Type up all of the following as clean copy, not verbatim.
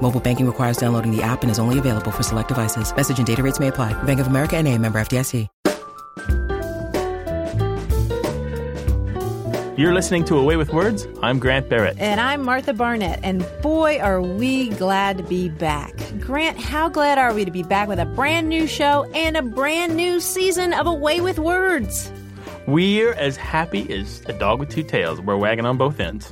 Mobile banking requires downloading the app and is only available for select devices. Message and data rates may apply. Bank of America N.A., member FDIC. You're listening to A Way with Words. I'm Grant Barrett. And I'm Martha Barnett. And boy, are we glad to be back. Grant, how glad are we to be back with a brand new show and a brand new season of A Way with Words. We're as happy as a dog with two tails. We're wagging on both ends.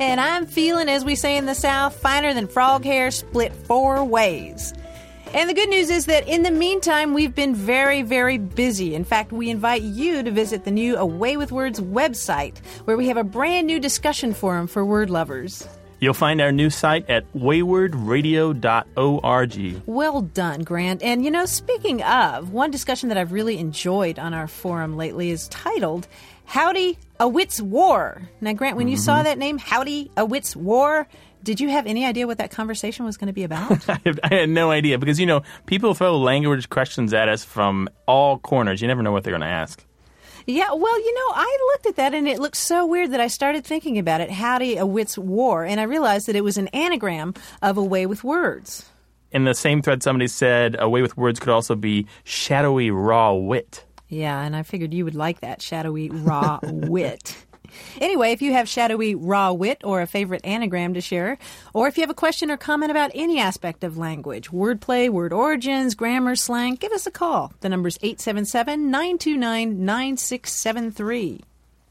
And I'm feeling, as we say in the South, finer than frog hair split four ways. And the good news is that in the meantime, we've been very, very busy. In fact, we invite you to visit the new A Way With Words website, where we have a brand new discussion forum for word lovers. You'll find our new site at waywardradio.org. Well done, Grant. And, you know, speaking of, one discussion that I've really enjoyed on our forum lately is titled, Howdy, a Wit's War. Now, Grant, when you saw that name, Howdy, a Wit's War, did you have any idea what that conversation was going to be about? I had no idea because, you know, people throw language questions at us from all corners. You never know what they're going to ask. Yeah, well, you know, I looked at that and it looked so weird that I started thinking about it, Howdy, a Wit's War, and I realized that it was an anagram of A Way with Words. In the same thread, somebody said A Way with Words could also be shadowy raw wit. Yeah, and I figured you would like that, shadowy raw wit. Anyway, if you have shadowy raw wit or a favorite anagram to share, or if you have a question or comment about any aspect of language, wordplay, word origins, grammar, slang, give us a call. The number's 877-929-9673.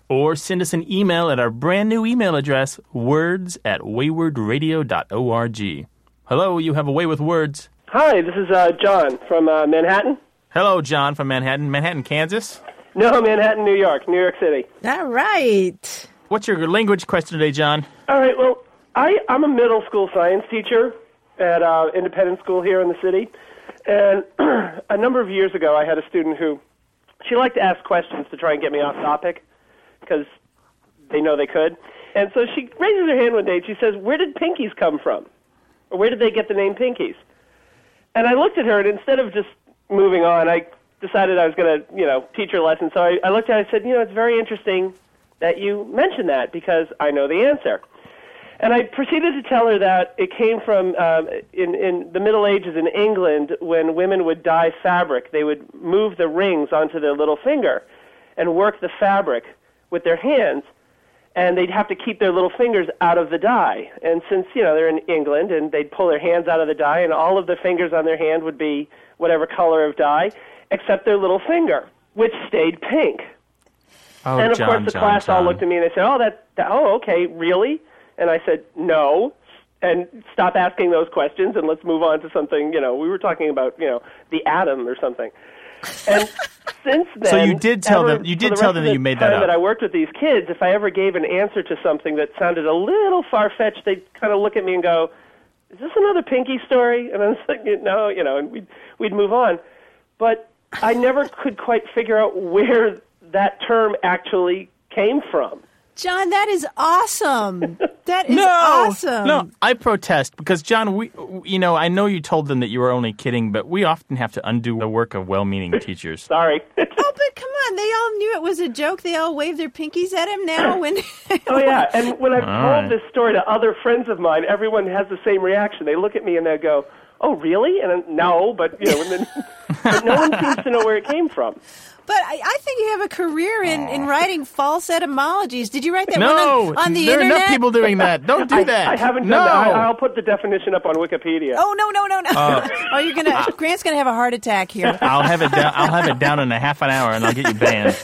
Or send us an email at our brand new email address, words@waywardradio.org. Hello, you have A Way With Words. Hi, this is John from Manhattan. Hello, John from Manhattan. Manhattan, Kansas? No, Manhattan, New York. New York City. All right. What's your language question today, John? All right, well, I'm a middle school science teacher at independent school here in the city. And a number of years ago, I had a student who, she liked to ask questions to try and get me off topic, because they know they could. And so she raises her hand one day and she says, where did pinkies come from? Or where did they get the name pinkies? And I looked at her, and instead of just moving on, I decided I was going to, you know, teach her a lesson. So I looked at it and said, you know, it's very interesting that you mentioned that because I know the answer. And I proceeded to tell her that it came from, in the Middle Ages in England, when women would dye fabric, they would move the rings onto their little finger and work the fabric with their hands, and they'd have to keep their little fingers out of the dye. And since, you know, they're in England, and they'd pull their hands out of the dye, and all of the fingers on their hand would be whatever color of dye, except their little finger, which stayed pink. Oh, and, of course, the class all looked at me and they said, okay, really? And I said, no, and stop asking those questions and let's move on to something, you know, we were talking about, you know, the atom or something. And since then... So you did tell them that you made that up. That I worked with these kids, if I ever gave an answer to something that sounded a little far-fetched, they'd kind of look at me and go, is this another pinky story? And I was like, no, you know, and we'd move on. But... I never could quite figure out where that term actually came from. John, that is awesome. That is awesome. No, I protest because, John, I know you told them that you were only kidding, but we often have to undo the work of well-meaning teachers. Sorry. Oh, but come on. They all knew it was a joke. They all waved their pinkies at him now. Oh, yeah. And when I've told this story to other friends of mine, everyone has the same reaction. They look at me and they go, oh, really? And no, but you know, and then, but no one seems to know where it came from. But I think you have a career in writing false etymologies. Did you write that one on the internet? No, there are enough people doing that. Don't do that. I haven't done that. I'll put the definition up on Wikipedia. Oh, no. You're gonna Grant's going to have a heart attack here. I'll have it down in a half an hour, and I'll get you banned.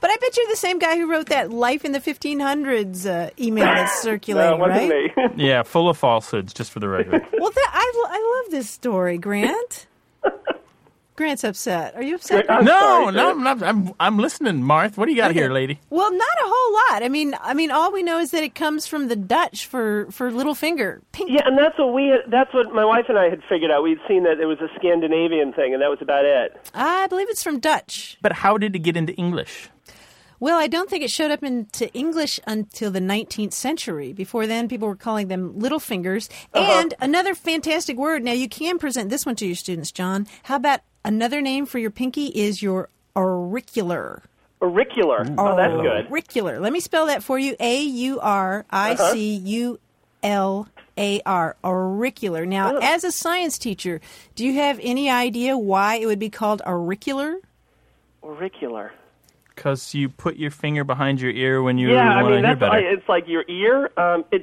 But I bet you're the same guy who wrote that Life in the 1500s email that's circulating, right? No, it wasn't me. Yeah, full of falsehoods, just for the record. Well, I love this story, Grant. Grant's upset. Are you upset? No, I'm not. I'm listening, Marth. What do you got here, lady? Well, not a whole lot. I mean, all we know is that it comes from the Dutch for little finger. Pink. Yeah, and that's what my wife and I had figured out. We'd seen that it was a Scandinavian thing, and that was about it. I believe it's from Dutch. But how did it get into English? Well, I don't think it showed up into English until the 19th century. Before then, people were calling them little fingers. Uh-huh. And another fantastic word. Now, you can present this one to your students, John. How about another name for your pinky is your auricular? Auricular. Oh, that's good. Auricular. Let me spell that for you. A-U-R-I-C-U-L-A-R. Auricular. Now, as a science teacher, do you have any idea why it would be called auricular? Auricular. Because you put your finger behind your ear when you want to hear better. Yeah, I mean, it's like your ear.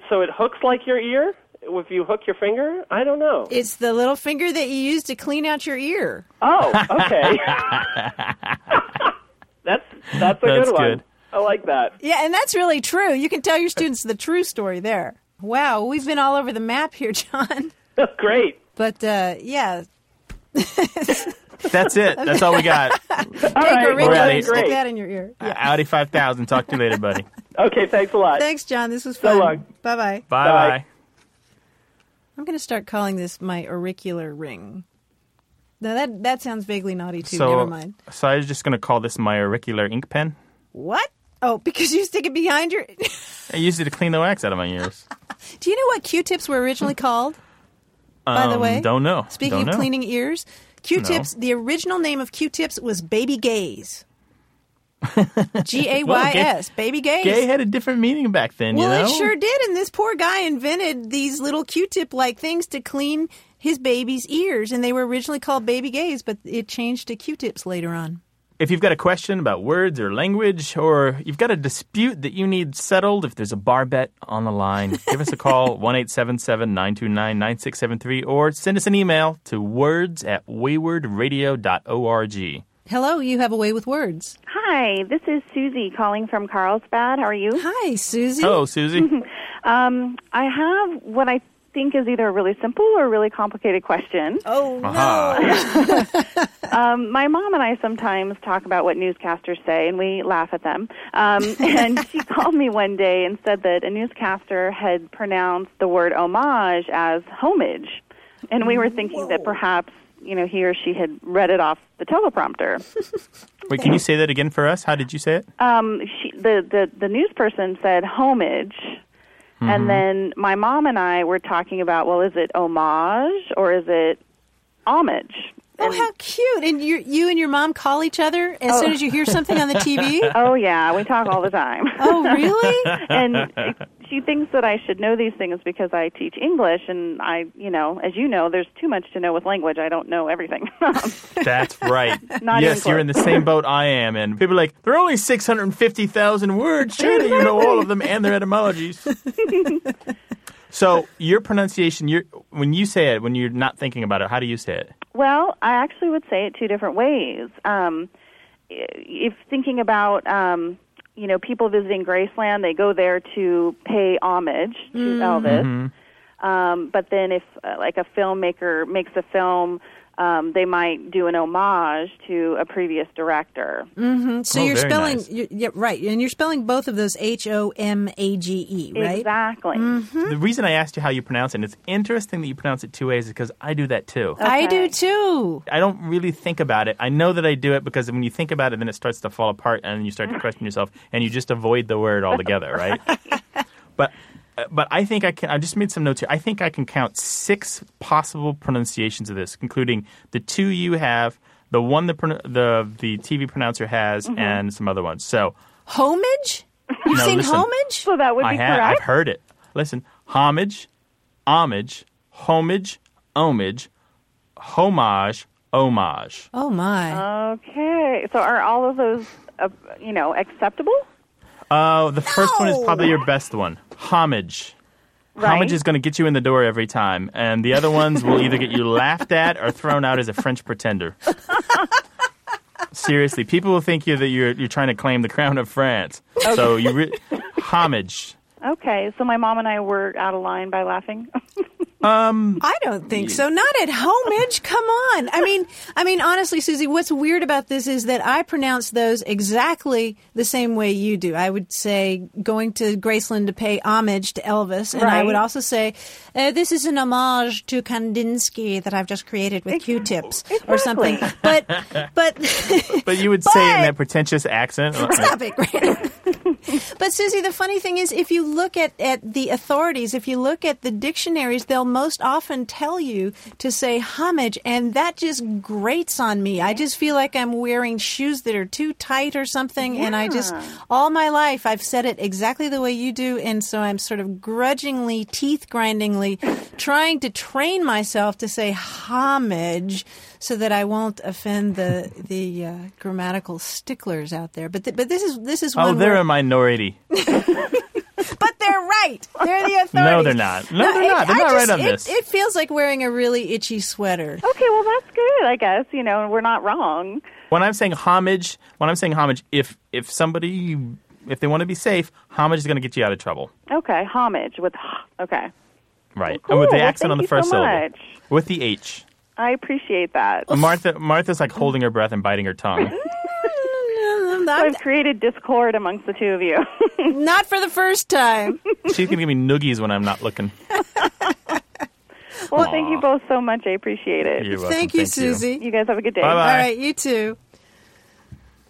So it hooks like your ear if you hook your finger? I don't know. It's the little finger that you use to clean out your ear. Oh, okay. That's a good one. Good. I like that. Yeah, and that's really true. You can tell your students the true story there. Wow, we've been all over the map here, John. Great. But, That's it. That's all we got. All right. We're out of here. Stick that in your ear. Yeah. Audi 5000. Talk to you later, buddy. Okay. Thanks a lot. Thanks, John. This was fun. So long. Bye-bye. Bye-bye. I'm going to start calling this my auricular ring. Now, that sounds vaguely naughty, too. So, never mind. So I was just going to call this my auricular ink pen. What? Oh, because you stick it behind your... I used it to clean the wax out of my ears. Do you know what Q-tips were originally called, by the way? Don't know. Speaking of cleaning ears... Q-tips, the original name of Q-tips was Baby Gays. Gays, Baby Gays. Gay had a different meaning back then, Well, it sure did, and this poor guy invented these little Q-tip-like things to clean his baby's ears, and they were originally called Baby Gays, but it changed to Q-tips later on. If you've got a question about words or language, or you've got a dispute that you need settled, if there's a bar bet on the line, give us a call, 1-877-929-9673, or send us an email to words@waywardradio.org. Hello, you have a way with words. Hi, this is Susie calling from Carlsbad. How are you? Hi, Susie. Hello, Susie. I have what I think is either a really simple or a really complicated question. Oh, no. My mom and I sometimes talk about what newscasters say, and we laugh at them. And she called me one day and said that a newscaster had pronounced the word homage as homage. And we were thinking that perhaps, he or she had read it off the teleprompter. Wait, can you say that again for us? How did you say it? The news person said homage. And then my mom and I were talking about, well, is it homage or is it homage? And how cute. And you and your mom call each other as soon as you hear something on the TV? Oh, yeah. We talk all the time. Oh, really? And she thinks that I should know these things because I teach English. And I, as you know, there's too much to know with language. I don't know everything. That's right. Yes, you're in the same boat I am in. People are like, there are only 650,000 words. Surely you know all of them and their etymologies. So your pronunciation, when you say it, when you're not thinking about it, how do you say it? Well, I actually would say it two different ways. If thinking about, people visiting Graceland, they go there to pay homage to Elvis. Mm-hmm. But then if, like, a filmmaker makes a film, they might do an homage to a previous director. Mm-hmm. So you're spelling, nice. And you're spelling both of those HOMAGE, right? Exactly. Mm-hmm. The reason I asked you how you pronounce it, and it's interesting that you pronounce it two ways, is because I do that too. Okay. I do too. I don't really think about it. I know that I do it because when you think about it, then it starts to fall apart, and you start to question yourself, and you just avoid the word altogether, right? But I think I just made some notes here. I think I can count 6 possible pronunciations of this, including the 2 you have, the one the TV pronouncer has, and some other ones. So homage? You've seen homage? Well, that would be correct. I've heard it. Listen, homage, homage, homage, homage, homage, homage. Oh, my. Okay. So are all of those, acceptable? The first one is probably your best one. Homage. Right. Homage is going to get you in the door every time. And the other ones will either get you laughed at or thrown out as a French pretender. Seriously, people will think that you're trying to claim the crown of France. Okay. So homage. Okay, so my mom and I were out of line by laughing. I don't think so. Not at homage. Come on. I mean, honestly, Susie, what's weird about this is that I pronounce those exactly the same way you do. I would say going to Graceland to pay homage to Elvis. And I would also say, this is an homage to Kandinsky that I've just created with Q-tips or something. But you would say in that pretentious accent. Stop it, Grant. But, Susie, the funny thing is, if you look at the authorities, if you look at the dictionaries, they'll most often tell you to say homage, and that just grates on me. I just feel like I'm wearing shoes that are too tight or something, and I just, all my life, I've said it exactly the way you do, and so I'm sort of grudgingly, teeth-grindingly trying to train myself to say homage so that I won't offend the grammatical sticklers out there. But this is one. Oh, they're a minority. But they're right. They're the authorities. No, they're not. No, they're not. They're not right on this. It feels like wearing a really itchy sweater. Okay, well, that's good, I guess. You know, we're not wrong. When I'm saying homage, if somebody, if they want to be safe, homage is going to get you out of trouble. Okay, homage with, okay. Right. Well, cool. And with the accent on the first syllable. With the H. I appreciate that. Martha's like holding her breath and biting her tongue. So I've created discord amongst the two of you. Not for the first time. She's going to give me noogies when I'm not looking. Well, thank you both so much. I appreciate it. You're welcome. Thank you, Susie. You guys have a good day. Bye-bye. All right, you too.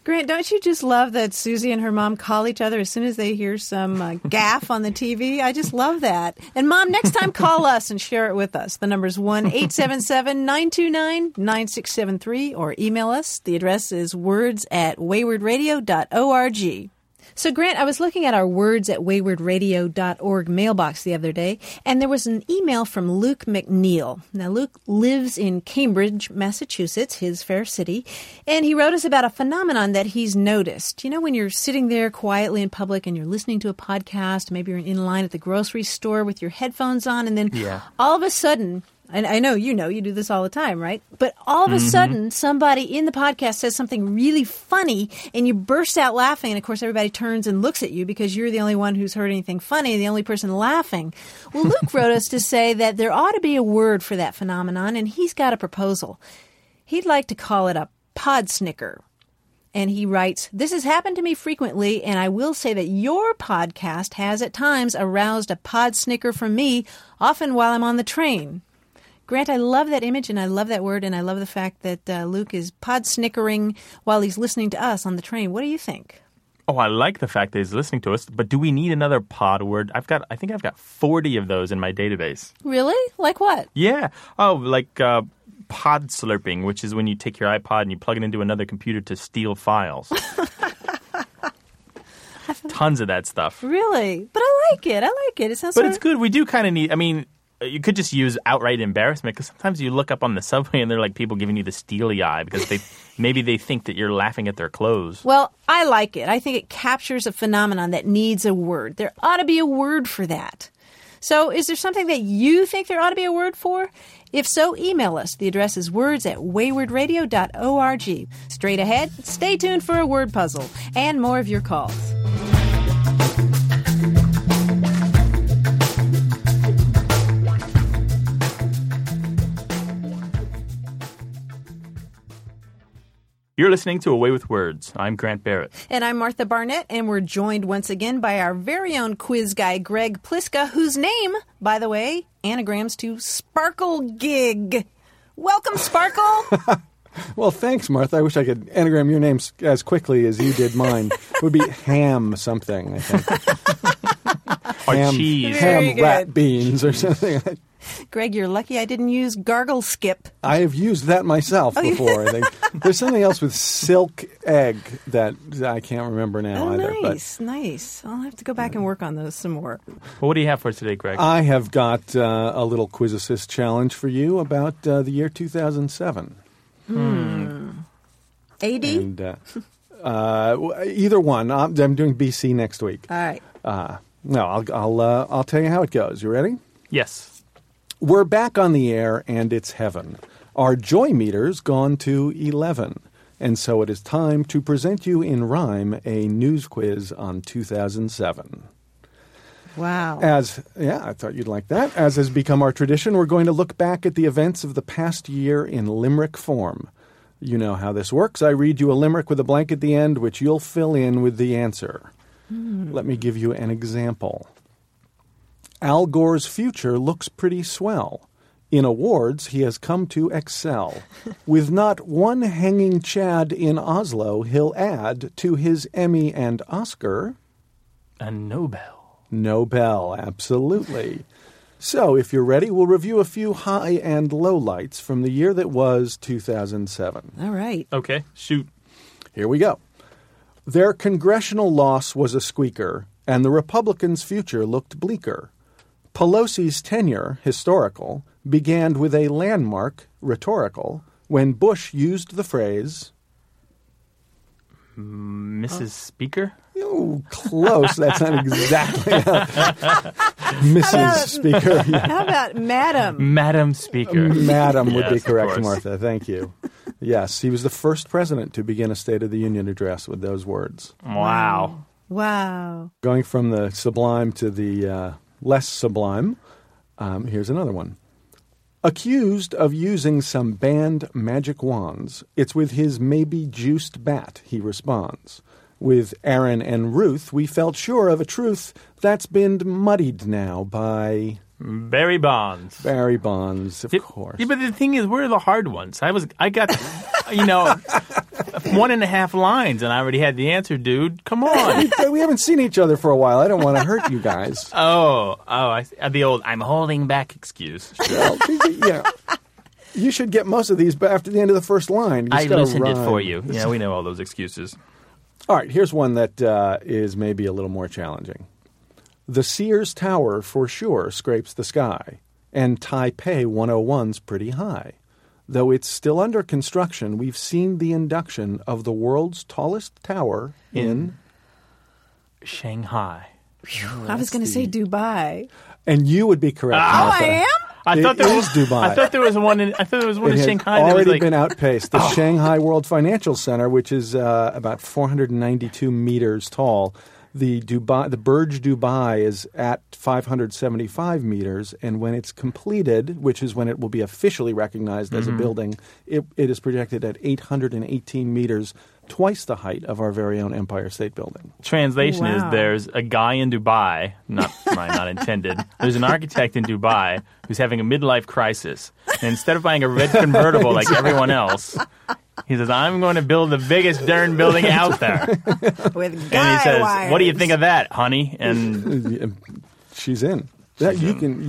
Grant, don't you just love that Susie and her mom call each other as soon as they hear some gaffe on the TV? I just love that. And, Mom, next time call us and share it with us. The number's 1-877-929-9673 or email us. The address is words@waywardradio.org. So, Grant, I was looking at our words@waywardradio.org mailbox the other day, and there was an email from Luke McNeil. Now, Luke lives in Cambridge, Massachusetts, his fair city, and he wrote us about a phenomenon that he's noticed. You know, when you're sitting there quietly in public and you're listening to a podcast, maybe you're in line at the grocery store with your headphones on, and then all of a sudden... And I know you do this all the time, right? But all of a sudden, somebody in the podcast says something really funny, and you burst out laughing. And, of course, everybody turns and looks at you because you're the only one who's heard anything funny, the only person laughing. Well, Luke wrote us to say that there ought to be a word for that phenomenon, and he's got a proposal. He'd like to call it a pod snicker. And he writes, "This has happened to me frequently, and I will say that your podcast has at times aroused a pod snicker from me, often while I'm on the train." Grant, I love that image, and I love that word, and I love the fact that Luke is pod snickering while he's listening to us on the train. What do you think? Oh, I like the fact that he's listening to us, but do we need another pod word? I think I've got 40 of those in my database. Really? Like what? Yeah. Oh, like pod slurping, which is when you take your iPod and you plug it into another computer to steal files. Tons of that stuff. Really? But I like it. It sounds. But it's good. We do kind of need. I mean. You could just use outright embarrassment because sometimes you look up on the subway and they're like people giving you the steely eye because they maybe they think that you're laughing at their clothes. Well, I like it. I think it captures a phenomenon that needs a word. There ought to be a word for that. So is there something that you think there ought to be a word for? If so, email us. The address is words@waywardradio.org. Straight ahead, stay tuned for a word puzzle and more of your calls. You're listening to A Way with Words. I'm Grant Barrett. And I'm Martha Barnett, and we're joined once again by our very own quiz guy, Greg Pliska, whose name, by the way, anagrams to Sparkle Gig. Welcome, Sparkle. Well, thanks, Martha. I wish I could anagram your name as quickly as you did mine. It would be ham something, I think. Or ham, cheese. Ham rat beans or something. Greg, you're lucky I didn't use gargle skip. I have used that myself before, I think. There's something else with silk egg that I can't remember now either. Nice. I'll have to go back and work on those some more. Well, what do you have for us today, Greg? I have got a little Quiz Assist challenge for you about the year 2007. AD? And, either one. I'm doing BC next week. All right. I'll tell you how it goes. You ready? Yes. We're back on the air, and it's heaven. Our joy meter's gone to 11, and so it is time to present you in rhyme a news quiz on 2007. Wow. I thought you'd like that. As has become our tradition, we're going to look back at the events of the past year in limerick form. You know how this works. I read you a limerick with a blank at the end, which you'll fill in with the answer. Let me give you an example. Al Gore's future looks pretty swell. In awards, he has come to excel. With not one hanging chad in Oslo, he'll add to his Emmy and Oscar... a Nobel. Nobel, absolutely. So, if you're ready, we'll review a few high and low lights from the year that was 2007. All right. Okay, shoot. Here we go. Their congressional loss was a squeaker, and the Republicans' future looked bleaker. Pelosi's tenure, historical, began with a landmark, rhetorical, when Bush used the phrase... Mrs. Speaker? Oh, close. That's not exactly Mrs. Speaker. Yeah. How about Madam? Madam Speaker. Madam would be correct, Martha. Thank you. Yes, he was the first president to begin a State of the Union address with those words. Wow. Wow. Going from the sublime to the less sublime, here's another one. Accused of using some banned magic wands, it's with his maybe juiced bat he responds. With Aaron and Ruth, we felt sure of a truth that's been muddied now by... Barry Bonds. Barry Bonds, of course. Yeah, but the thing is, where are the hard ones? I got, you know, 1.5 lines, and I already had the answer, dude. Come on. We haven't seen each other for a while. I don't want to hurt you guys. The old "I'm holding back" excuse. Well, yeah, you should get most of these after the end of the first line. I listened it for you. Yeah, we know all those excuses. All right, here's one that is maybe a little more challenging. The Sears Tower for sure scrapes the sky, and Taipei 101's pretty high. Though it's still under construction, we've seen the induction of the world's tallest tower in... Shanghai. I was going to say Dubai. And you would be correct, Martha. Oh, I am? Dubai. I thought there was one in Shanghai. It had already been outpaced. The Shanghai World Financial Center, which is about 492 meters tall. The Burj Dubai is at 575 meters, and when it's completed, which is when it will be officially recognized as a building, it is projected at 818 meters, twice the height of our very own Empire State Building. Translation is there's a guy in Dubai, not intended, there's an architect in Dubai who's having a midlife crisis, and instead of buying a red convertible like everyone else... He says, I'm going to build the biggest darn building out there. With guy and he says, wires. What do you think of that, honey? And she's in. They're building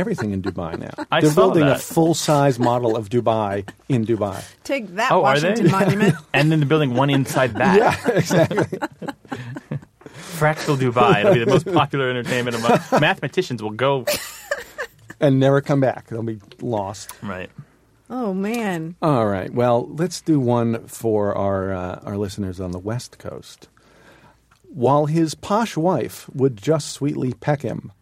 everything in Dubai now. They're building a full-size model of Dubai in Dubai. Take that, Washington Monument. And then they're building one inside that. Yeah, exactly. Fractal Dubai. It'll be the most popular entertainment among mathematicians will go. And never come back. They'll be lost. Right. Oh, man. All right. Well, let's do one for our listeners on the West Coast. While his posh wife would just sweetly peck him.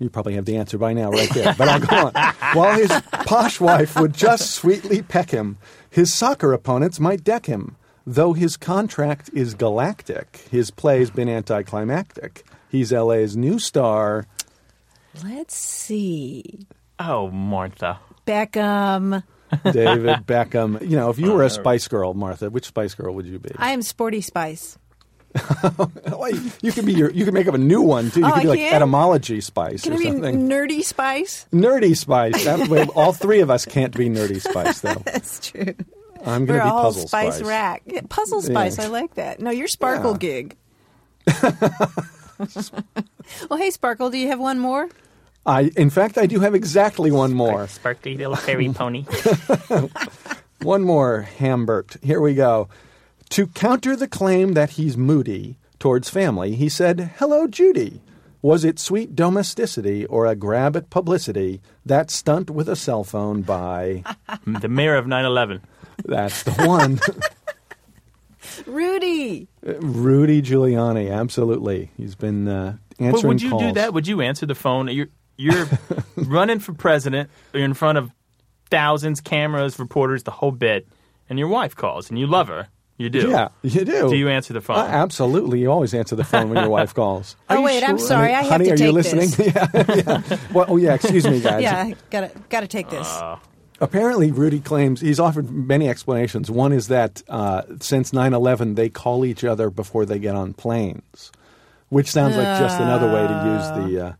You probably have the answer by now right there, but I'll go on. While his posh wife would just sweetly peck him, his soccer opponents might deck him. Though his contract is galactic, his play's been anticlimactic. He's L.A.'s new star. Let's see. Oh, Martha. Beckham. David Beckham. You know, if you were a Spice Girl, Martha, which Spice Girl would you be? I am Sporty Spice. You can make up a new one, too. You could be like Etymology Spice or something. Can I be Nerdy Spice? Nerdy Spice. That way, all three of us can't be Nerdy Spice, though. That's true. I'm going to be Puzzle Spice. Spice Rack. Yeah, Puzzle Spice. Yeah. I like that. No, you're Sparkle Gig. Well, hey, Sparkle, do you have one more? In fact, I do have exactly one more. Sparkly little fairy pony. One more, Hambert. Here we go. To counter the claim that he's moody towards family, he said, hello, Judy. Was it sweet domesticity or a grab at publicity, that stunt with a cell phone by... the mayor of 9/11. That's the one. Rudy. Rudy Giuliani, absolutely. He's been answering calls. But would you do that? Would you answer the phone? You're running for president. You're in front of thousands, cameras, reporters, the whole bit. And your wife calls, and you love her. You do? Yeah, you do. Do you answer the phone? Absolutely. You always answer the phone when your wife calls. Wait, sure? I'm sorry. I mean, honey, have to take this. Honey, are you listening? Yeah. Well, oh, yeah. Excuse me, guys. Yeah, gotta take this. Apparently, Rudy claims he's offered many explanations. One is that since 9/11, they call each other before they get on planes, which sounds like just another way to use the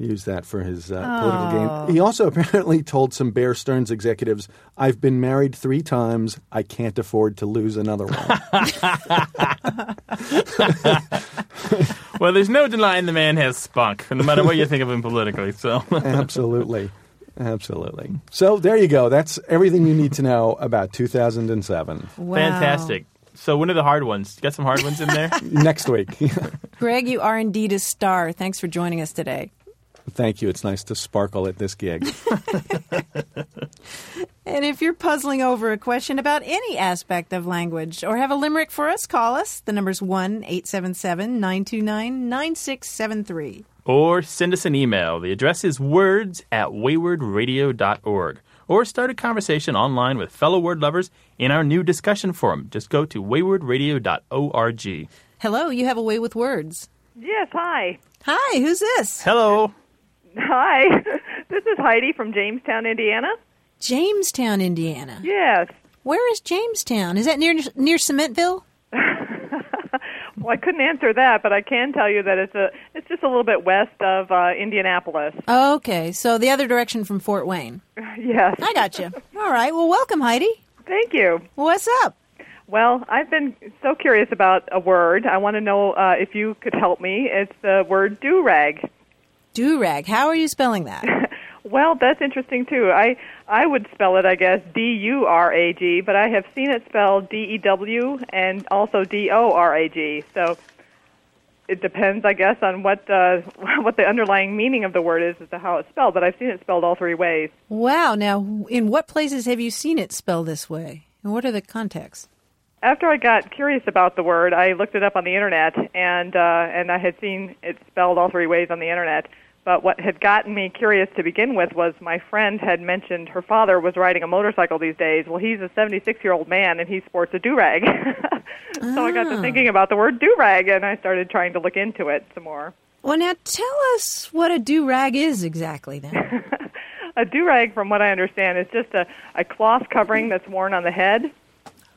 use that for his political game. He also apparently told some Bear Stearns executives, "I've been married 3 times. I can't afford to lose another one." Well, there's no denying the man has spunk, no matter what you think of him politically. So, absolutely. Absolutely. So there you go. That's everything you need to know about 2007. Wow. Fantastic. So when are the hard ones? Got some hard ones in there? Next week. Greg, you are indeed a star. Thanks for joining us today. Thank you. It's nice to sparkle at this gig. And if you're puzzling over a question about any aspect of language or have a limerick for us, call us. The number's 1-877-929-9673. Or send us an email. The address is words@waywardradio.org. Or start a conversation online with fellow word lovers in our new discussion forum. Just go to waywardradio.org. Hello, you have A Way with Words. Yes, hi. Hi, who's this? Hello. Hi, this is Heidi from Jamestown, Indiana. Jamestown, Indiana? Yes. Where is Jamestown? Is that near Cementville? Well, I couldn't answer that, but I can tell you that it's just a little bit west of Indianapolis. Oh, okay, so the other direction from Fort Wayne. Yes. I got you. All right, well, welcome, Heidi. Thank you. What's up? Well, I've been so curious about a word. I want to know if you could help me. It's the word do-rag. Do-rag. How are you spelling that? Well, that's interesting, too. I would spell it, I guess, D-U-R-A-G, but I have seen it spelled D-E-W and also D-O-R-A-G. So it depends, I guess, on what the underlying meaning of the word is as to how it's spelled, but I've seen it spelled all 3 ways. Wow. Now, in what places have you seen it spelled this way? And what are the contexts? After I got curious about the word, I looked it up on the Internet, and I had seen it spelled all 3 ways on the Internet. But what had gotten me curious to begin with was my friend had mentioned her father was riding a motorcycle these days. Well, he's a 76-year-old man, and he sports a do-rag. So I got to thinking about the word do-rag, and I started trying to look into it some more. Well, now tell us what a do-rag is exactly, then. A do-rag, from what I understand, is just a cloth covering that's worn on the head.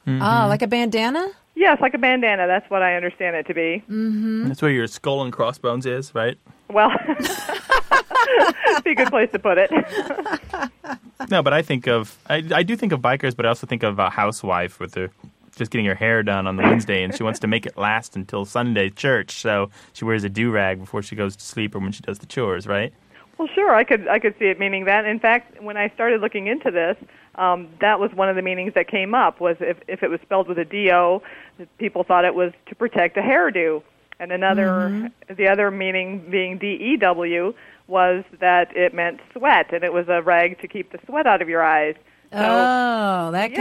Mm-hmm. Oh, like a bandana? Yes, like a bandana. That's what I understand it to be. Mm-hmm. That's where your skull and crossbones is, right? Well, it'd be a good place to put it. No, but I think of, I do think of bikers, but I also think of a housewife with her just getting her hair done on the Wednesday, and she wants to make it last until Sunday church, so she wears a do-rag before she goes to sleep or when she does the chores, right? Well, sure, I could see it meaning that. In fact, when I started looking into this, that was one of the meanings that came up, was if it was spelled with a D-O, people thought it was to protect a hairdo. And the other meaning being D-E-W was that it meant sweat, and it was a rag to keep the sweat out of your eyes. So, it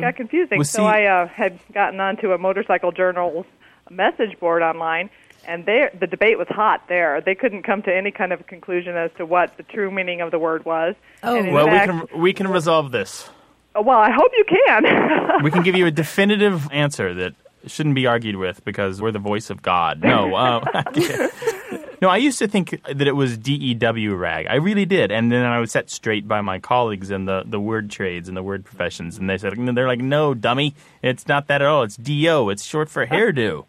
got confusing. Well, so I had gotten onto a motorcycle journal's message board online, and the debate was hot there. They couldn't come to any kind of conclusion as to what the true meaning of the word was. Oh, and we can resolve this. Well, I hope you can. We can give you a definitive answer that shouldn't be argued with because we're the voice of God. No, no. I used to think that it was D-E-W rag. I really did, and then I was set straight by my colleagues in the word trades and the word professions, and they're like, no, dummy, it's not that at all. It's D-O. It's short for hairdo.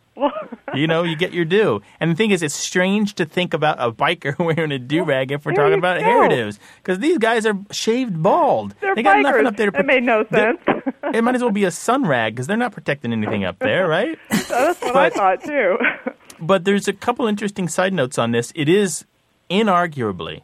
You know, you get your due. And the thing is, it's strange to think about a biker wearing a do-rag if we're talking about hairdos. Because these guys are shaved bald. They got bikers. Nothing up there to protect. It made no sense. It might as well be a sun rag because they're not protecting anything up there, right? That's what I thought, too. But there's a couple interesting side notes on this. It is inarguably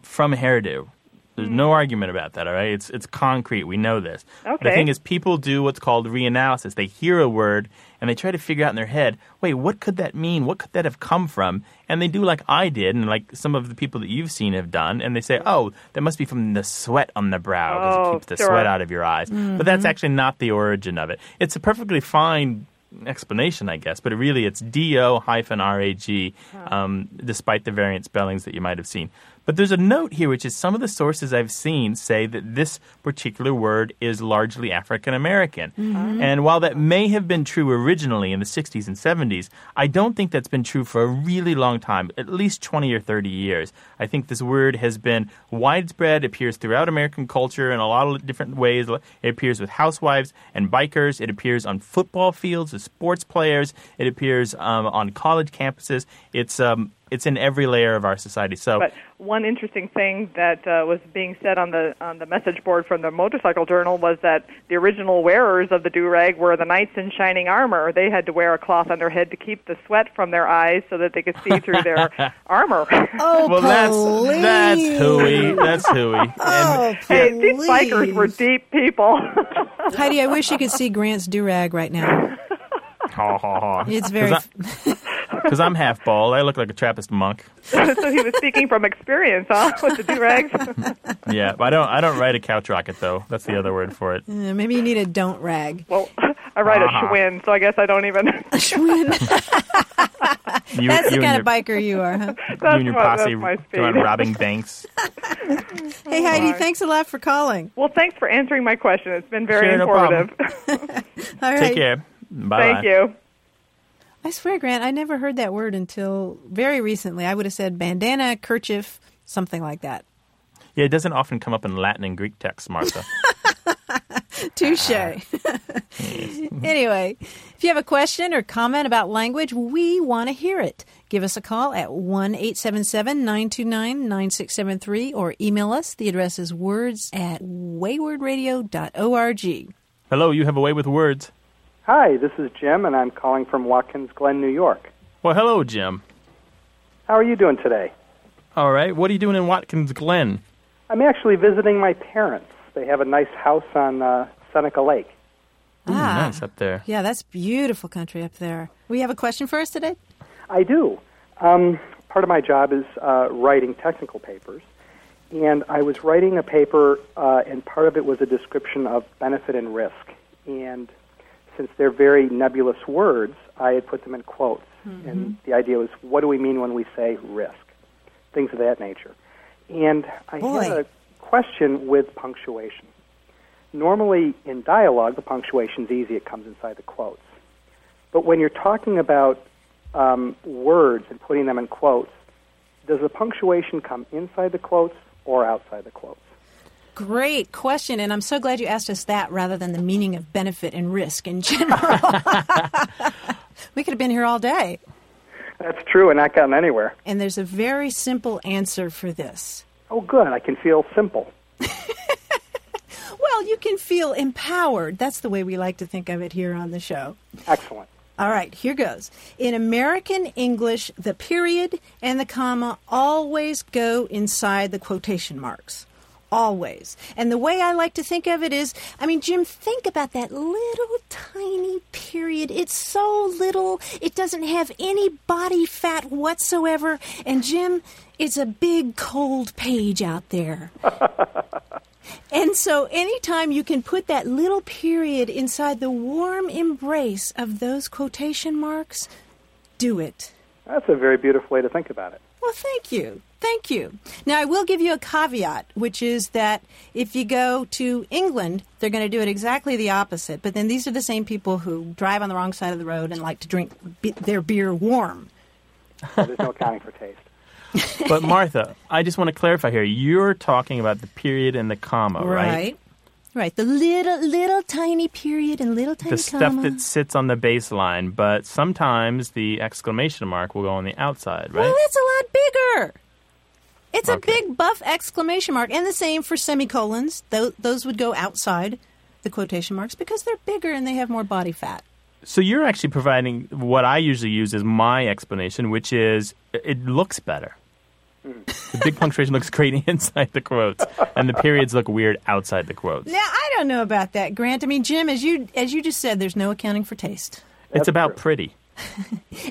from hairdo. There's no argument about that, all right? It's concrete. We know this. Okay. The thing is, people do what's called reanalysis. They hear a word, and they try to figure out in their head, wait, what could that mean? What could that have come from? And they do like I did, and like some of the people that you've seen have done, and they say, oh, that must be from the sweat on the brow because it keeps the sweat out of your eyes. Mm-hmm. But that's actually not the origin of it. It's a perfectly fine explanation, I guess, but really it's D-O-R-A-G, despite the variant spellings that you might have seen. But there's a note here, which is some of the sources I've seen say that this particular word is largely African-American. Mm-hmm. And while that may have been true originally in the 60s and 70s, I don't think that's been true for a really long time, at least 20 or 30 years. I think this word has been widespread, appears throughout American culture in a lot of different ways. It appears with housewives and bikers. It appears on football fields with sports players. It appears on college campuses. It's in every layer of our society. So, but one interesting thing that was being said on the message board from the Motorcycle Journal was that the original wearers of the do-rag were the knights in shining armor. They had to wear a cloth on their head to keep the sweat from their eyes so that they could see through their armor. Oh, well, please. That's hooey. That's hooey. Oh, hey, these bikers were deep people. Heidi, I wish you could see Grant's do-rag right now. It's very... Because I'm half bald. I look like a Trappist monk. So he was speaking from experience, huh? With the do-rags? Yeah, but I don't ride a couch rocket, though. That's the other word for it. Maybe you need a don't rag. Well, I ride a Schwinn, so I guess I don't even... A Schwinn? That's the kind of biker you are, huh? You and your posse on robbing banks. Hey, Heidi, thanks a lot for calling. Well, thanks for answering my question. It's been very informative. All right. Take care. Bye. Thank you. I swear, Grant, I never heard that word until very recently. I would have said bandana, kerchief, something like that. Yeah, it doesn't often come up in Latin and Greek texts, Martha. Touche. Anyway, if you have a question or comment about language, we want to hear it. Give us a call at 1-877-929-9673 or email us. The address is words@waywardradio.org. Hello, you have a way with words. Hi, this is Jim, and I'm calling from Watkins Glen, New York. Well, hello, Jim. How are you doing today? All right. What are you doing in Watkins Glen? I'm actually visiting my parents. They have a nice house on Seneca Lake. Nice up there. Yeah, that's beautiful country up there. We have a question for us today? I do. Part of my job is writing technical papers, and I was writing a paper, and part of it was a description of benefit and risk, and... since they're very nebulous words, I had put them in quotes. Mm-hmm. And the idea was, what do we mean when we say risk? Things of that nature. And I had a question with punctuation. Normally in dialogue, the punctuation's easy. It comes inside the quotes. But when you're talking about words and putting them in quotes, does the punctuation come inside the quotes or outside the quotes? Great question, and I'm so glad you asked us that rather than the meaning of benefit and risk in general. We could have been here all day. That's true, and not gotten anywhere. And there's a very simple answer for this. Oh, good. I can feel simple. Well, you can feel empowered. That's the way we like to think of it here on the show. Excellent. All right, here goes. In American English, the period and the comma always go inside the quotation marks. Always. And the way I like to think of it is, I mean, Jim, think about that little tiny period. It's so little. It doesn't have any body fat whatsoever. And, Jim, it's a big cold page out there. And so anytime you can put that little period inside the warm embrace of those quotation marks, do it. That's a very beautiful way to think about it. Well, thank you. Thank you. Now, I will give you a caveat, which is that if you go to England, they're going to do it exactly the opposite. But then these are the same people who drive on the wrong side of the road and like to drink their beer warm. Well, there's no accounting for taste. But, Martha, I just want to clarify here. You're talking about the period and the comma, right? Right. The little tiny period and little tiny comma. The stuff that sits on the baseline, but sometimes the exclamation mark will go on the outside, right? Well, that's a lot bigger. It's a big, buff exclamation mark. And the same for semicolons. Those would go outside the quotation marks because they're bigger and they have more body fat. So you're actually providing what I usually use as my explanation, which is it looks better. The big punctuation looks great inside the quotes, and the periods look weird outside the quotes. Now, I don't know about that, Grant. I mean, Jim, as you just said, there's no accounting for taste. That's about pretty.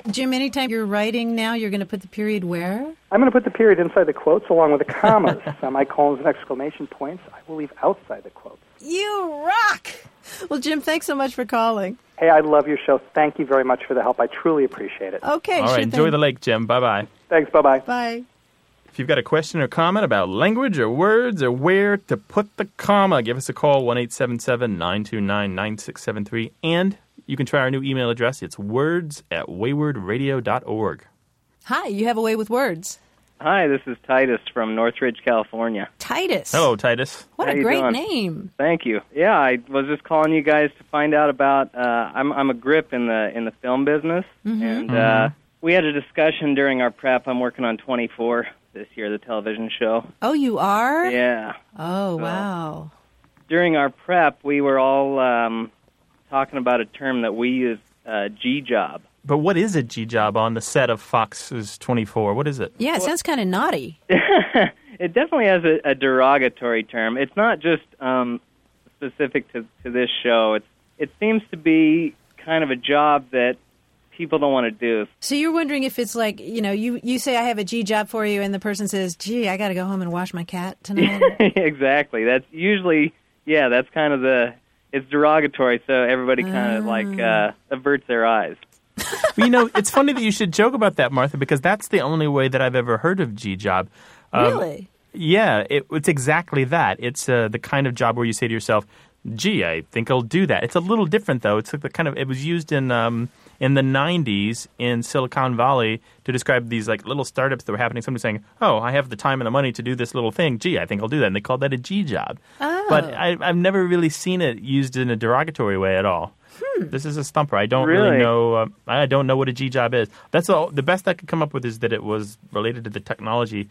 Jim, anytime you're writing now, you're going to put the period where? I'm going to put the period inside the quotes along with the commas, semicolons, and exclamation points. I will leave outside the quotes. You rock! Well, Jim, thanks so much for calling. Hey, I love your show. Thank you very much for the help. I truly appreciate it. Okay. All right, enjoy the lake, Jim. Bye-bye. Thanks, bye-bye. Bye. If you've got a question or comment about language or words or where to put the comma, give us a call, 1-877-929-9673. And you can try our new email address. It's words@waywardradio.org. Hi, you have A Way with Words. Hi, this is Titus from Northridge, California. Titus. Hello, Titus. What a great name. Thank you. Yeah, I was just calling you guys to find out about, I'm a grip in the film business, and we had a discussion during our prep. I'm working on 24 this year, the television show. Oh, you are? Yeah. Oh, so, wow. During our prep, we were all talking about a term that we use, G-job. But what is a G-job on the set of Fox's 24? What is it? Yeah, it sounds kind of naughty. It definitely has a derogatory term. It's not just specific to this show. It seems to be kind of a job that people don't want to do. So you're wondering if it's like, you know, you say I have a G-job for you, and the person says, gee, I got to go home and wash my cat tonight. Exactly. That's usually, yeah, that's kind of it's derogatory, so everybody kind of like averts their eyes. Well, you know, it's funny that you should joke about that, Martha, because that's the only way that I've ever heard of G-job. Really? Yeah, it's exactly that. It's the kind of job where you say to yourself, gee, I think I'll do that. It's a little different, though. It's like the kind of, it was used in the 90s in Silicon Valley to describe these like little startups that were happening. Somebody saying, oh, I have the time and the money to do this little thing. Gee, I think I'll do that. And they called that a G-job. Oh. But I've never really seen it used in a derogatory way at all. This is a stumper. I don't really know. I don't know what a G-job is. That's all. The best I could come up with is that it was related to the technology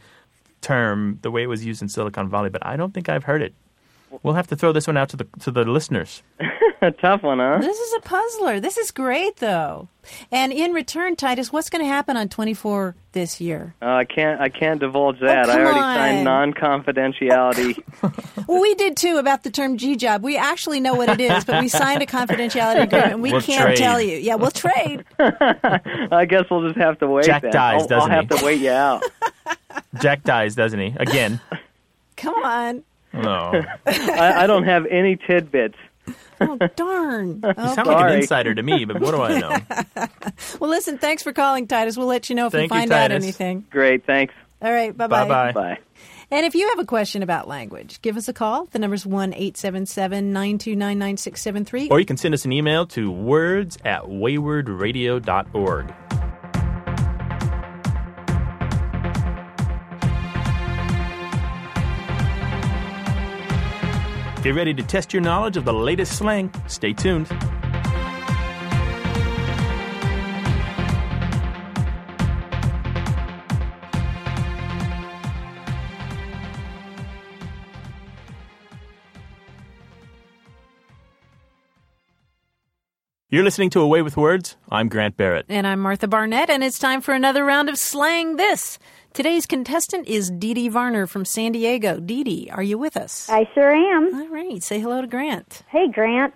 term, the way it was used in Silicon Valley. But I don't think I've heard it. We'll have to throw this one out to the listeners. A tough one, huh? This is a puzzler. This is great, though. And in return, Titus, what's going to happen on 24 this year? I can't divulge that. I already signed non-confidentiality. Well, we did, too, about the term G-job. We actually know what it is, but we signed a confidentiality agreement. And we'll can't tell you. Yeah, we'll trade. I guess we'll just have to wait. Jack dies, doesn't he? I'll have to wait you out. Jack dies, doesn't he? Again. Come on. No. I don't have any tidbits. Oh, darn. Oh, you sound like an insider to me, but what do I know? Well, listen, thanks for calling, Titus. We'll let you know if we find out anything. Great, thanks. All right, bye-bye. Bye-bye. Bye. And if you have a question about language, give us a call. The number's 1-877-929-9673. Or you can send us an email to words@waywardradio.org. Get ready to test your knowledge of the latest slang. Stay tuned. You're listening to A Way with Words. I'm Grant Barrett. And I'm Martha Barnett, and it's time for another round of Slang This. Today's contestant is Dee Dee Varner from San Diego. Dee Dee, are you with us? I sure am. All right. Say hello to Grant. Hey, Grant.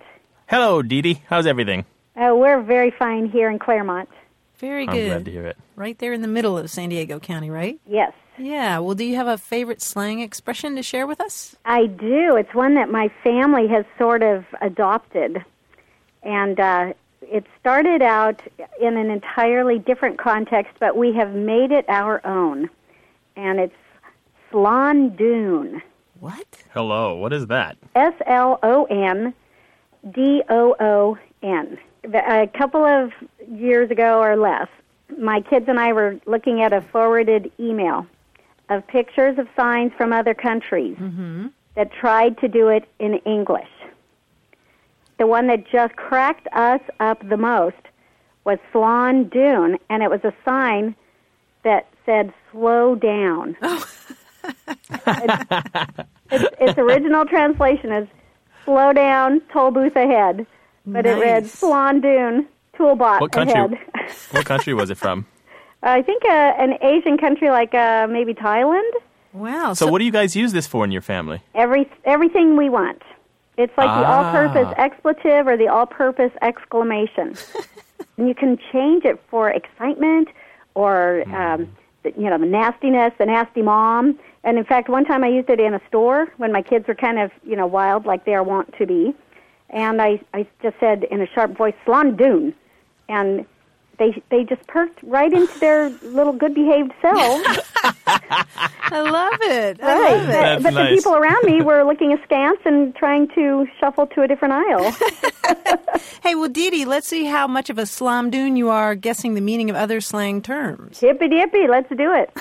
Hello, Dee Dee. How's everything? Oh, we're very fine here in Claremont. Very good. I'm glad to hear it. Right there in the middle of San Diego County, right? Yes. Yeah. Well, do you have a favorite slang expression to share with us? I do. It's one that my family has sort of adopted. And it started out in an entirely different context, but we have made it our own. And it's Slondoon. What? Hello. What is that? Slondoon. A couple of years ago or less, my kids and I were looking at a forwarded email of pictures of signs from other countries that tried to do it in English. The one that just cracked us up the most was Slondoon, and it was a sign that said, slow down. Oh. Its original translation is, slow down, toll booth ahead. But nice. It read, Slondoon, toolbox ahead. What country was it from? I think an Asian country like maybe Thailand. Wow. So what do you guys use this for in your family? Everything we want. It's like the all-purpose expletive or the all-purpose exclamation. And you can change it for excitement or, the nastiness, the nasty mom. And, in fact, one time I used it in a store when my kids were kind of, wild like they are wont to be. And I just said in a sharp voice, Slondoon. And they just perked right into their little good-behaved selves. I love it. I right. love it. That's but nice. The people around me were looking askance and trying to shuffle to a different aisle. Hey, well, Didi, let's see how much of a slamdoon you are guessing the meaning of other slang terms. Hippy-dippy, let's do it.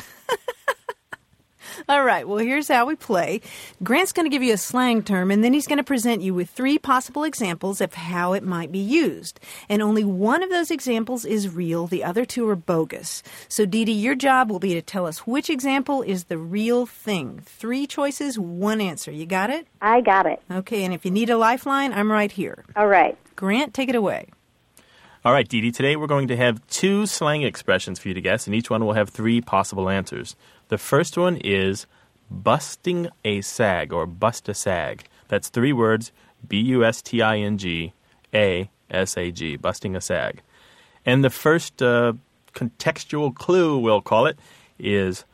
All right, well, here's how we play. Grant's going to give you a slang term, and then he's going to present you with three possible examples of how it might be used. And only one of those examples is real. The other two are bogus. So, Didi, your job will be to tell us which example is the real thing. Three choices, one answer. You got it? I got it. Okay, and if you need a lifeline, I'm right here. All right. Grant, take it away. All right, Didi, today we're going to have two slang expressions for you to guess, and each one will have three possible answers. The first one is busting a sag or bust a sag. That's three words, B-U-S-T-I-N-G-A-S-A-G, busting a sag. And the first contextual clue, we'll call it, is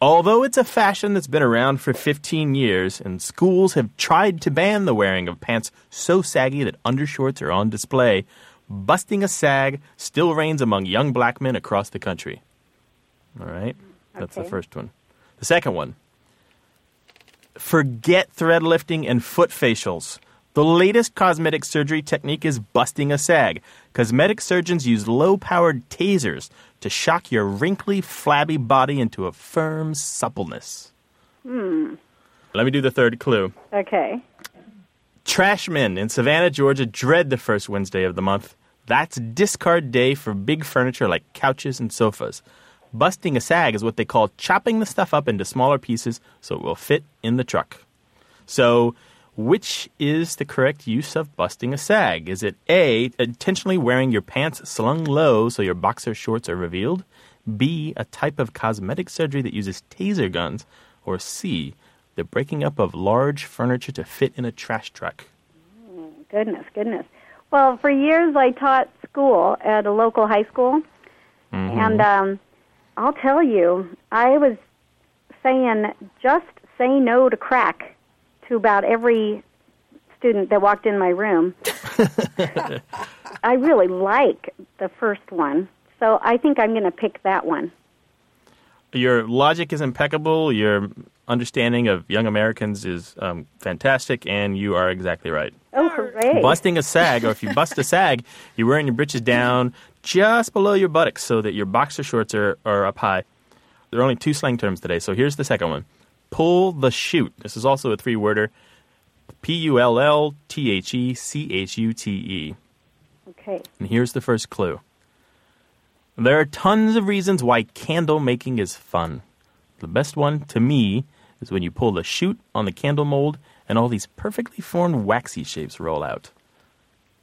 although it's a fashion that's been around for 15 years and schools have tried to ban the wearing of pants so saggy that undershorts are on display, busting a sag still reigns among young black men across the country. All right. That's okay. The first one. The second one, forget thread lifting and foot facials. The latest cosmetic surgery technique is busting a sag. Cosmetic surgeons use low-powered tasers to shock your wrinkly, flabby body into a firm suppleness. Let me do the third clue. Okay. Trash men in Savannah, Georgia dread the first Wednesday of the month. That's discard day for big furniture like couches and sofas. Busting a sag is what they call chopping the stuff up into smaller pieces so it will fit in the truck. So, which is the correct use of busting a sag? Is it A, intentionally wearing your pants slung low so your boxer shorts are revealed? B, a type of cosmetic surgery that uses taser guns? Or C, the breaking up of large furniture to fit in a trash truck? Goodness. Well, for years I taught school at a local high school. Mm-hmm. And, I'll tell you, I was saying just say no to crack to about every student that walked in my room. I really like the first one, so I think I'm going to pick that one. Your logic is impeccable. Your understanding of young Americans is fantastic, and you are exactly right. Oh, hooray. Busting a sag, or if you bust a sag, you're wearing your britches down just below your buttocks so that your boxer shorts are up high. There are only two slang terms today, so here's the second one. Pull the chute. This is also a three-worder. P-U-L-L-T-H-E-C-H-U-T-E. Okay. And here's the first clue. There are tons of reasons why candle making is fun. The best one, to me, is when you pull the chute on the candle mold and all these perfectly formed waxy shapes roll out.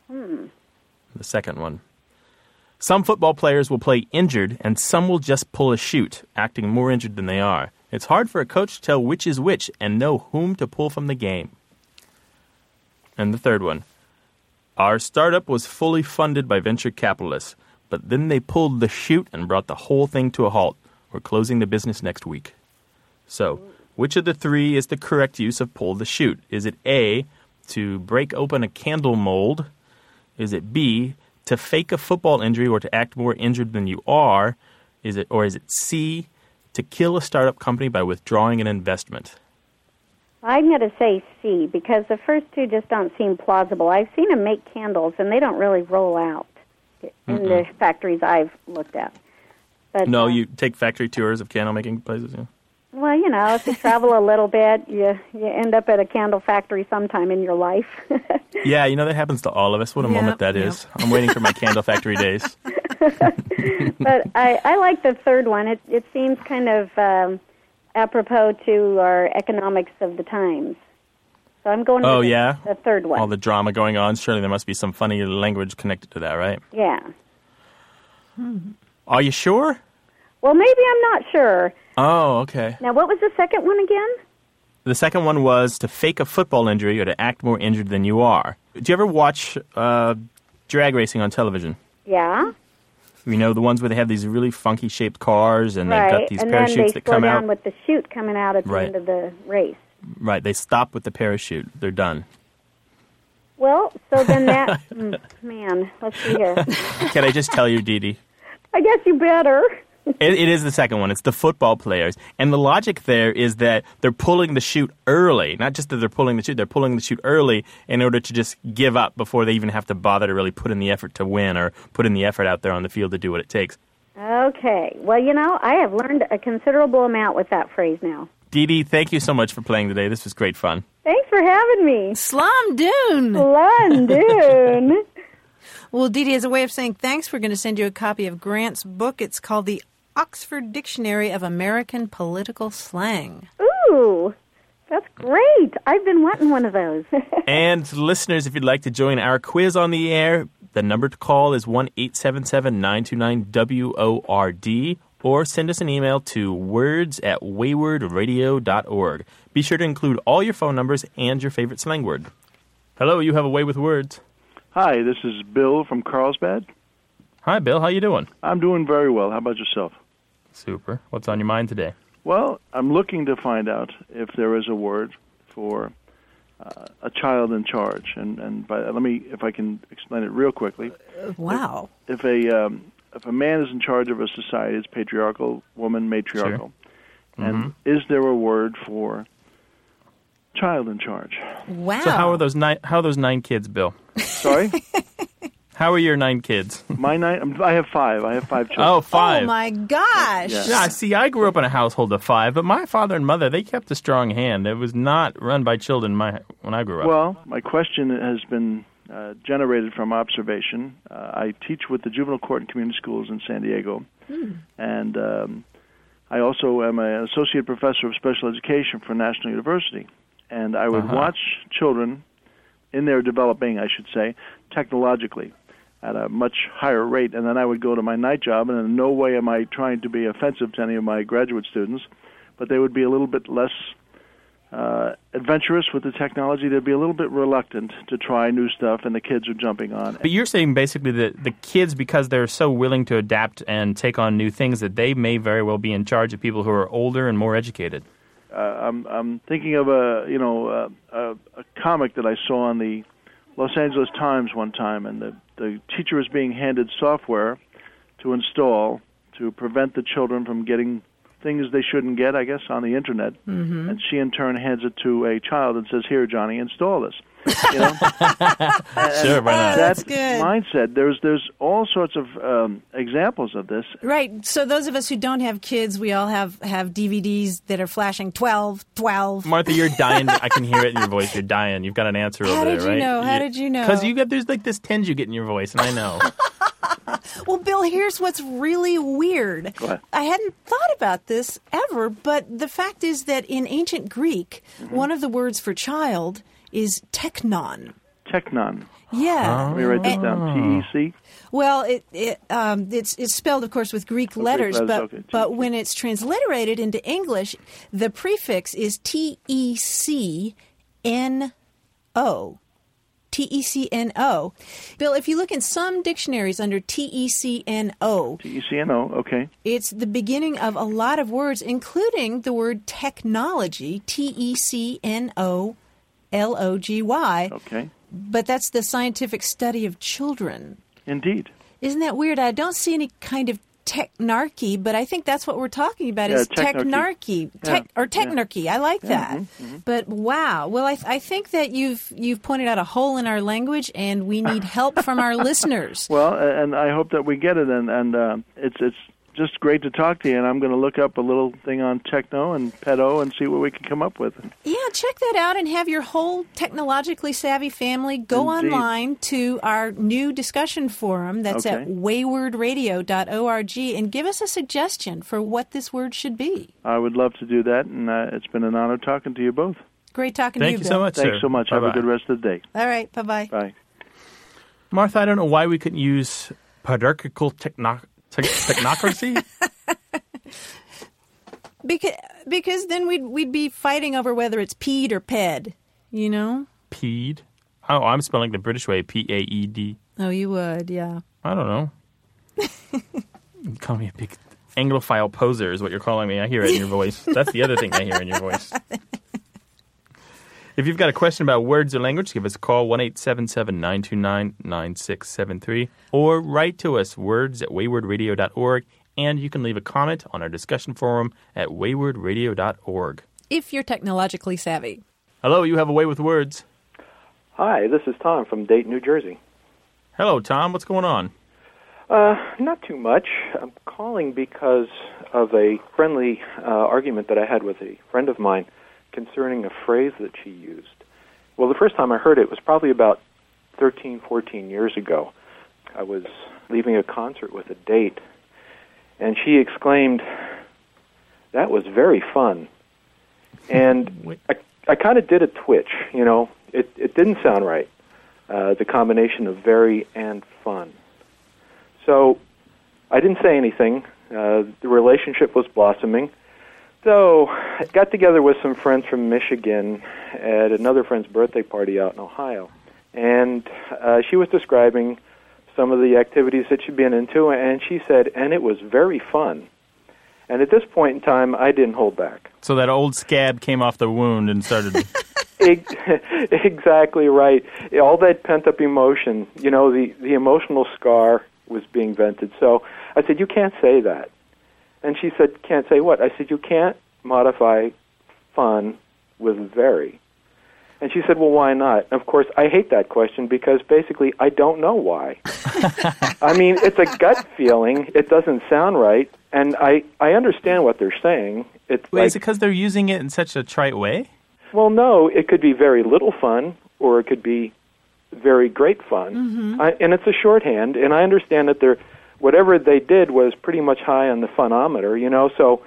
The second one. Some football players will play injured, and some will just pull a chute, acting more injured than they are. It's hard for a coach to tell which is which and know whom to pull from the game. And the third one. Our startup was fully funded by venture capitalists, but then they pulled the chute and brought the whole thing to a halt. We're closing the business next week. So, which of the three is the correct use of pull the chute? Is it A, to break open a candle mold? Is it B, to fake a football injury or to act more injured than you are? Is it C, to kill a startup company by withdrawing an investment? I'm going to say C, because the first two just don't seem plausible. I've seen them make candles, and they don't really roll out in the factories I've looked at. But, no, you take factory tours of candle-making places, yeah? Well, you know, if you travel a little bit, you end up at a candle factory sometime in your life. Yeah, you know, that happens to all of us. What a moment that is. I'm waiting for my candle factory days. But I like the third one. It seems kind of apropos to our economics of the times. So I'm going to the third one. All the drama going on. Surely there must be some funny language connected to that, right? Yeah. Are you sure? Well, maybe I'm not sure. Oh, okay. Now, what was the second one again? The second one was to fake a football injury or to act more injured than you are. Do you ever watch drag racing on television? Yeah. You know, the ones where they have these really funky-shaped cars and they've got these parachutes that come out. And then they slow down with the chute coming out at the end of the race. Right. They stop with the parachute. They're done. Well, so then that... man, let's see here. Can I just tell you, Didi? I guess you better. It is the second one. It's the football players. And the logic there is that they're pulling the chute early. Not just that they're pulling the chute, they're pulling the chute early in order to just give up before they even have to bother to really put in the effort to win or put in the effort out there on the field to do what it takes. Okay. Well, you know, I have learned a considerable amount with that phrase now. Dee Dee, thank you so much for playing today. This was great fun. Thanks for having me. Slumdoon. Slumdoon. Well, Dee Dee, as a way of saying thanks, we're going to send you a copy of Grant's book. It's called The Oxford Dictionary of American Political Slang. Ooh, that's great. I've been wanting one of those. And listeners, if you'd like to join our quiz on the air, the number to call is 1-877-929-WORD or send us an email to words@waywardradio.org. Be sure to include all your phone numbers and your favorite slang word. Hello, you have A Way with Words. Hi, this is Bill from Carlsbad. Hi, Bill. How you doing? I'm doing very well. How about yourself? Super. What's on your mind today? Well, I'm looking to find out if there is a word for a child in charge. And by, let me, if I can explain it real quickly. Wow. If a man is in charge of a society, it's patriarchal, woman, matriarchal. Sure. And is there a word for child in charge? Wow. So how are those nine kids, Bill? Sorry? How are your nine kids? My nine? I have five. I have five children. Oh, five. Oh, my gosh. Yeah, see, I grew up in a household of five, but my father and mother, they kept a strong hand. It was not run by children when I grew up. Well, my question has been generated from observation. I teach with the juvenile court and community schools in San Diego, and I also am an associate professor of special education for National University, and I would watch children in their developing, I should say, technologically, at a much higher rate, and then I would go to my night job, and in no way am I trying to be offensive to any of my graduate students, but they would be a little bit less adventurous with the technology. They'd be a little bit reluctant to try new stuff, and the kids are jumping on. But you're saying basically that the kids, because they're so willing to adapt and take on new things, that they may very well be in charge of people who are older and more educated. I'm thinking of a comic that I saw on the Los Angeles Times one time, and the teacher is being handed software to install to prevent the children from getting things they shouldn't get, I guess, on the Internet. Mm-hmm. And she, in turn, hands it to a child and says, here, Johnny, install this. You know? Sure, why not? That's good. Mindset. There's all sorts of examples of this. Right. So those of us who don't have kids, we all have DVDs that are flashing 12. Martha, you're dying. I can hear it in your voice. You're dying. You've got an answer over there, right? How did you know? Because there's like this tinge you get in your voice, and I know. Well, Bill, here's what's really weird. I hadn't thought about this ever, but the fact is that in ancient Greek, one of the words for child is teknon. Teknon. Yeah. Let me write this down. T-E-C? Well, it's spelled, of course, with Greek letters, but when it's transliterated into English, the prefix is T-E-C-N-O. T-E-C-N-O. Bill, if you look in some dictionaries under T-E-C-N-O. T-E-C-N-O, okay. It's the beginning of a lot of words, including the word technology, T-E-C-N-O-L-O-G-Y. Okay. But that's the scientific study of children. Indeed. Isn't that weird? I don't see any kind of technarchy, but I think that's what we're talking about is technarchy. Technarchy. Yeah. I like that. Mm-hmm. But wow. Well, I think that you've pointed out a hole in our language, and we need help from our listeners. Well, and I hope that we get it, and it's just great to talk to you, and I'm going to look up a little thing on techno and pedo and see what we can come up with. Yeah, check that out and have your whole technologically savvy family go online to our new discussion forum that's at waywardradio.org and give us a suggestion for what this word should be. I would love to do that, and it's been an honor talking to you both. Great talking to you, Bill. Thank you so much, sir. Thanks so much. Bye-bye. Have a good rest of the day. All right, bye-bye. Bye. Martha, I don't know why we couldn't use patriarchal technocracy? Because then we'd be fighting over whether it's peed or ped, you know? Peed? Oh, I'm spelling the British way, P-A-E-D. Oh, you would, yeah. I don't know. You call me a big Anglophile poser is what you're calling me. I hear it in your voice. That's the other thing I hear in your voice. If you've got a question about words or language, give us a call, 1-877-929-9673, or write to us, words@waywardradio.org, and you can leave a comment on our discussion forum at waywardradio.org. If you're technologically savvy. Hello, you have A Way with Words. Hi, this is Tom from Dayton, New Jersey. Hello, Tom. What's going on? Not too much. I'm calling because of a friendly argument that I had with a friend of mine concerning a phrase that she used. Well, the first time I heard it was probably about 13, 14 years ago. I was leaving a concert with a date, and she exclaimed, "That was very fun." And I kind of did a twitch, you know. It didn't sound right, the combination of very and fun. So I didn't say anything. The relationship was blossoming. So I got together with some friends from Michigan at another friend's birthday party out in Ohio. And she was describing some of the activities that she'd been into, and she said, "And it was very fun." And at this point in time, I didn't hold back. So that old scab came off the wound and started... Exactly right. All that pent-up emotion, you know, the emotional scar was being vented. So I said, "You can't say that." And she said, "Can't say what?" I said, "You can't modify fun with very." And she said, "Well, why not?" And of course, I hate that question because basically I don't know why. I mean, it's a gut feeling. It doesn't sound right. And I understand what they're saying. Is it because they're using it in such a trite way? Well, no, it could be very little fun, or it could be very great fun. Mm-hmm. And it's a shorthand, and I understand that whatever they did was pretty much high on the funometer, you know, so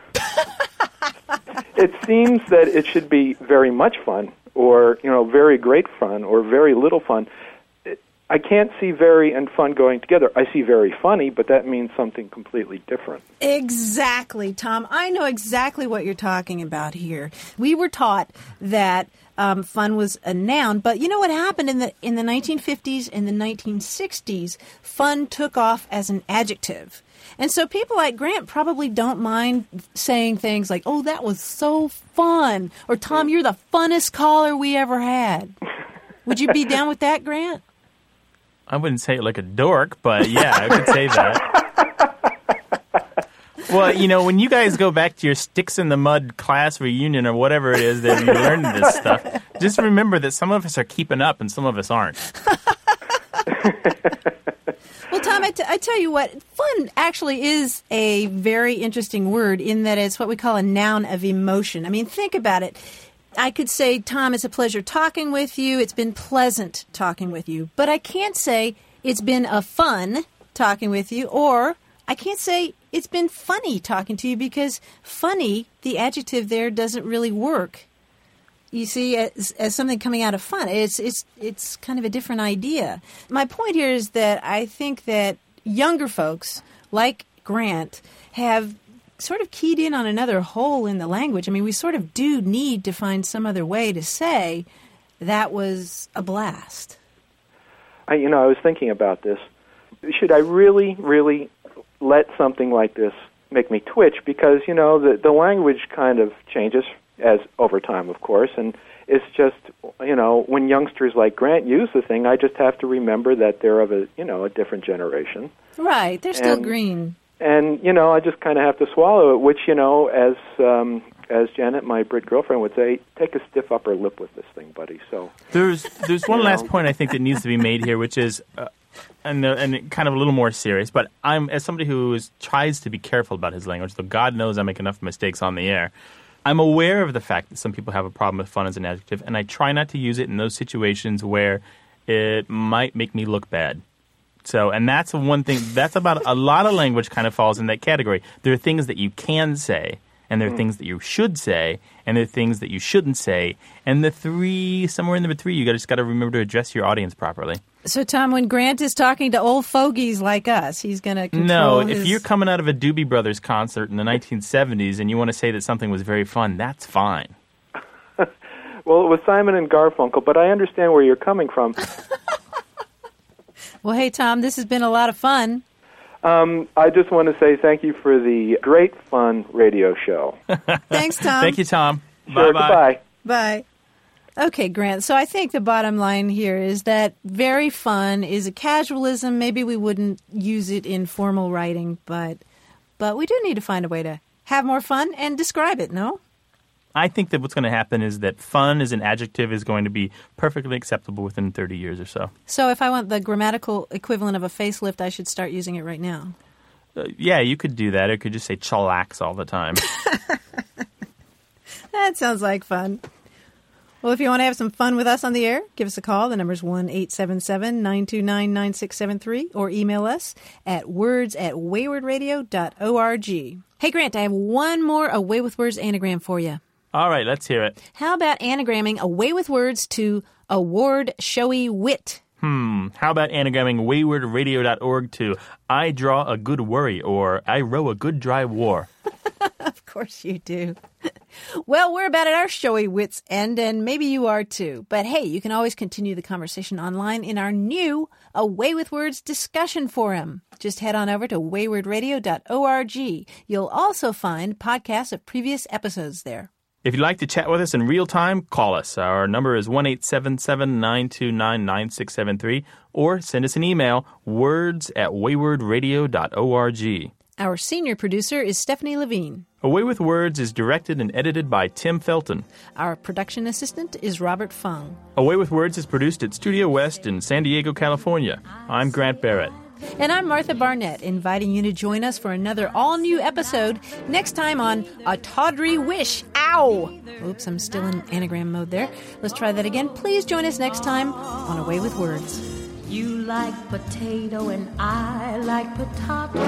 it seems that it should be very much fun, or, you know, very great fun, or very little fun. I can't see very and fun going together. I see very funny, but that means something completely different. Exactly, Tom. I know exactly what you're talking about here. We were taught that fun was a noun, but you know what happened in the 1950s and the 1960s? Fun took off as an adjective. And so people like Grant probably don't mind saying things like, "Oh, that was so fun," or "Tom, you're the funnest caller we ever had." Would you be down with that, Grant? I wouldn't say it like a dork, but yeah, I could say that. Well, you know, when you guys go back to your sticks-in-the-mud class reunion or whatever it is that you learned this stuff, just remember that some of us are keeping up and some of us aren't. Well, Tom, I tell you what, fun actually is a very interesting word in that it's what we call a noun of emotion. I mean, think about it. I could say, "Tom, it's a pleasure talking with you. It's been pleasant talking with you." But I can't say it's been a fun talking with you, or I can't say it's been funny talking to you, because funny, the adjective there, doesn't really work. You see, as something coming out of fun, it's kind of a different idea. My point here is that I think that younger folks, like Grant, have sort of keyed in on another hole in the language. I mean, we sort of do need to find some other way to say that was a blast. I was thinking about this. Should I really, really let something like this make me twitch? Because, you know, the language kind of changes as over time, of course, and it's just, you know, when youngsters like Grant use the thing, I just have to remember that they're of a different generation. Right. They're still green. And, you know, I just kind of have to swallow it, which, you know, as Janet, my Brit girlfriend, would say, take a stiff upper lip with this thing, buddy. So there's one last point I think that needs to be made here, which is, and kind of a little more serious, but I'm, as somebody who tries to be careful about his language, though God knows I make enough mistakes on the air, I'm aware of the fact that some people have a problem with fun as an adjective, and I try not to use it in those situations where it might make me look bad. So, and that's one thing, that's about a lot of language kind of falls in that category. There are things that you can say, and there are things that you should say, and there are things that you shouldn't say. And somewhere in the three, you just got to remember to address your audience properly. So, Tom, when Grant is talking to old fogies like us, he's going to control if you're coming out of a Doobie Brothers concert in the 1970s and you want to say that something was very fun, that's fine. Well, it was Simon and Garfunkel, but I understand where you're coming from. Well, hey, Tom, this has been a lot of fun. I just want to say thank you for the great fun radio show. Thanks, Tom. Thank you, Tom. Sure, bye-bye. Bye. Okay, Grant, so I think the bottom line here is that very fun is a casualism. Maybe we wouldn't use it in formal writing, but But we do need to find a way to have more fun and describe it, no? I think that what's going to happen is that fun as an adjective is going to be perfectly acceptable within 30 years or so. So if I want the grammatical equivalent of a facelift, I should start using it right now. Yeah, you could do that. Or could just say chillax all the time. That sounds like fun. Well, if you want to have some fun with us on the air, give us a call. The number's 1-877-929-9673 or email us at words@waywardradio.org. Hey, Grant, I have one more A Way with Words anagram for you. All right, let's hear it. How about anagramming A Way with Words to award showy wit? How about anagramming waywardradio.org to I draw a good worry or I row a good dry war? Of course you do. Well, we're about at our showy wits end, and maybe you are too. But hey, you can always continue the conversation online in our new A Way with Words discussion forum. Just head on over to waywardradio.org. You'll also find podcasts of previous episodes there. If you'd like to chat with us in real time, call us. Our number is 1-877-929-9673 or send us an email, words@waywardradio.org. Our senior producer is Stephanie Levine. A Way with Words is directed and edited by Tim Felton. Our production assistant is Robert Fung. A Way with Words is produced at Studio West in San Diego, California. I'm Grant Barrett. And I'm Martha Barnett, inviting you to join us for another all-new episode next time on A Tawdry Wish. Ow! Oops, I'm still in anagram mode there. Let's try that again. Please join us next time on A Way with Words. You like potato and I like potato.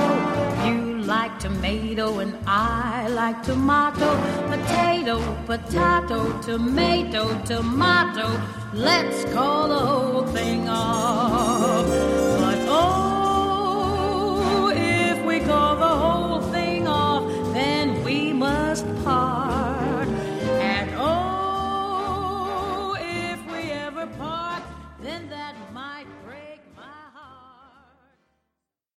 You like tomato and I like tomato. Potato, potato, tomato, tomato. Let's call the whole thing off. But oh.